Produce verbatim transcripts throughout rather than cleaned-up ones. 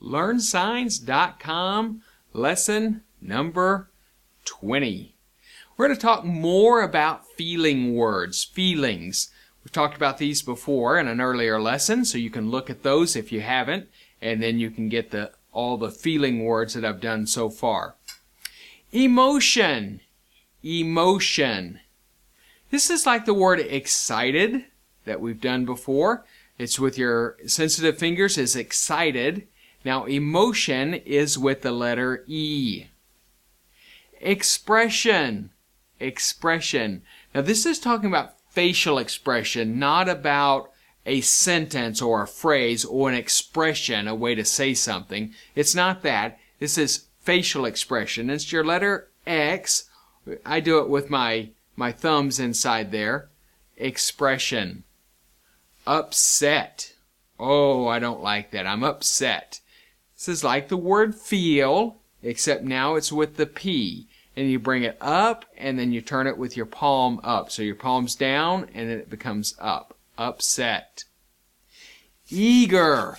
Learn Signs dot com, lesson number twenty. We're going to talk more about feeling words, feelings. We've talked about these before in an earlier lesson, so you can look at those if you haven't, and then you can get the all the feeling words that I've done so far. Emotion. Emotion. This is like the word excited that we've done before. It's with your sensitive fingers is excited. Now emotion is with the letter E. Expression. Expression. Now this is talking about facial expression, not about a sentence or a phrase or an expression, a way to say something. It's not that. This is facial expression. It's your letter X. I do it with my, my thumbs inside there. Expression. Upset. Oh, I don't like that. I'm upset. This is like the word feel, except now it's with the P. And you bring it up, and then you turn it with your palm up. So your palm's down, and then it becomes up. Upset. Eager.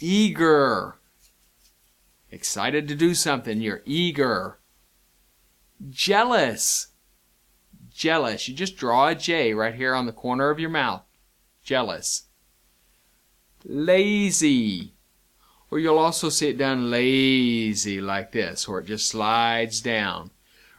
Eager. Excited to do something. You're eager. Jealous. Jealous. You just draw a J right here on the corner of your mouth. Jealous. Lazy. Or you'll also see it done lazy like this, where it just slides down.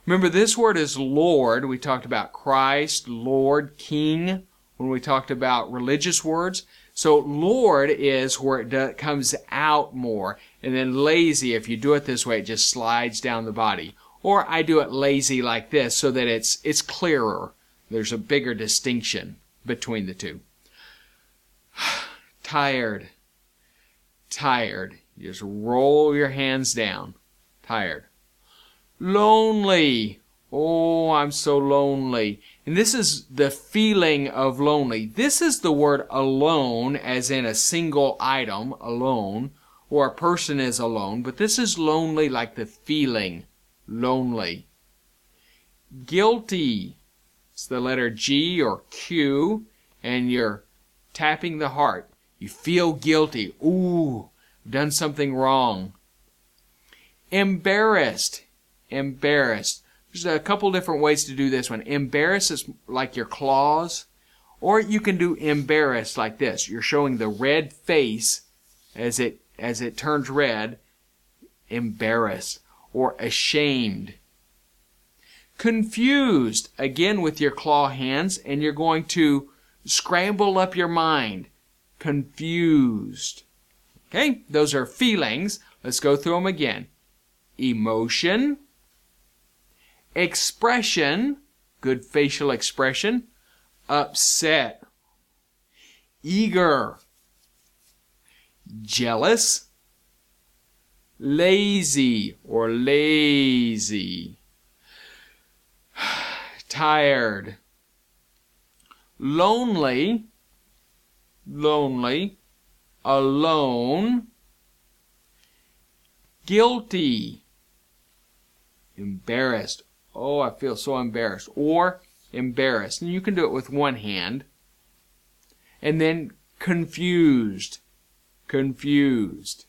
Remember, this word is Lord. We talked about Christ, Lord, King, when we talked about religious words. So Lord is where it comes out more. And then lazy, if you do it this way, it just slides down the body. Or I do it lazy like this so that it's, it's clearer. There's a bigger distinction between the two. Tired. Tired. You just roll your hands down. Tired. Lonely. Oh, I'm so lonely. And this is the feeling of lonely. This is the word alone, as in a single item, alone, or a person is alone, but this is lonely like the feeling, lonely. Guilty. It's the letter G or Q, and you're tapping the heart. You feel guilty. Ooh, I've done something wrong. Embarrassed. Embarrassed. There's a couple different ways to do this one. Embarrassed is like your claws. Or you can do embarrassed like this. You're showing the red face as it, as it turns red. Embarrassed. Or ashamed. Confused. Again with your claw hands. And you're going to scramble up your mind. Confused. Okay, those are feelings. Let's go through them again. Emotion. Expression. Good facial expression. Upset. Eager. Jealous. Lazy or lazy. Tired. Lonely. Lonely, alone, guilty, embarrassed. Oh, I feel so embarrassed. Or embarrassed. And you can do it with one hand. And then confused. Confused.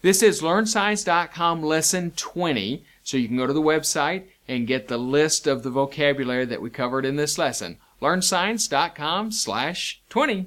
This is Learn Signs dot com lesson twenty. So you can go to the website and get the list of the vocabulary that we covered in this lesson. Learn Signs dot com slash twenty.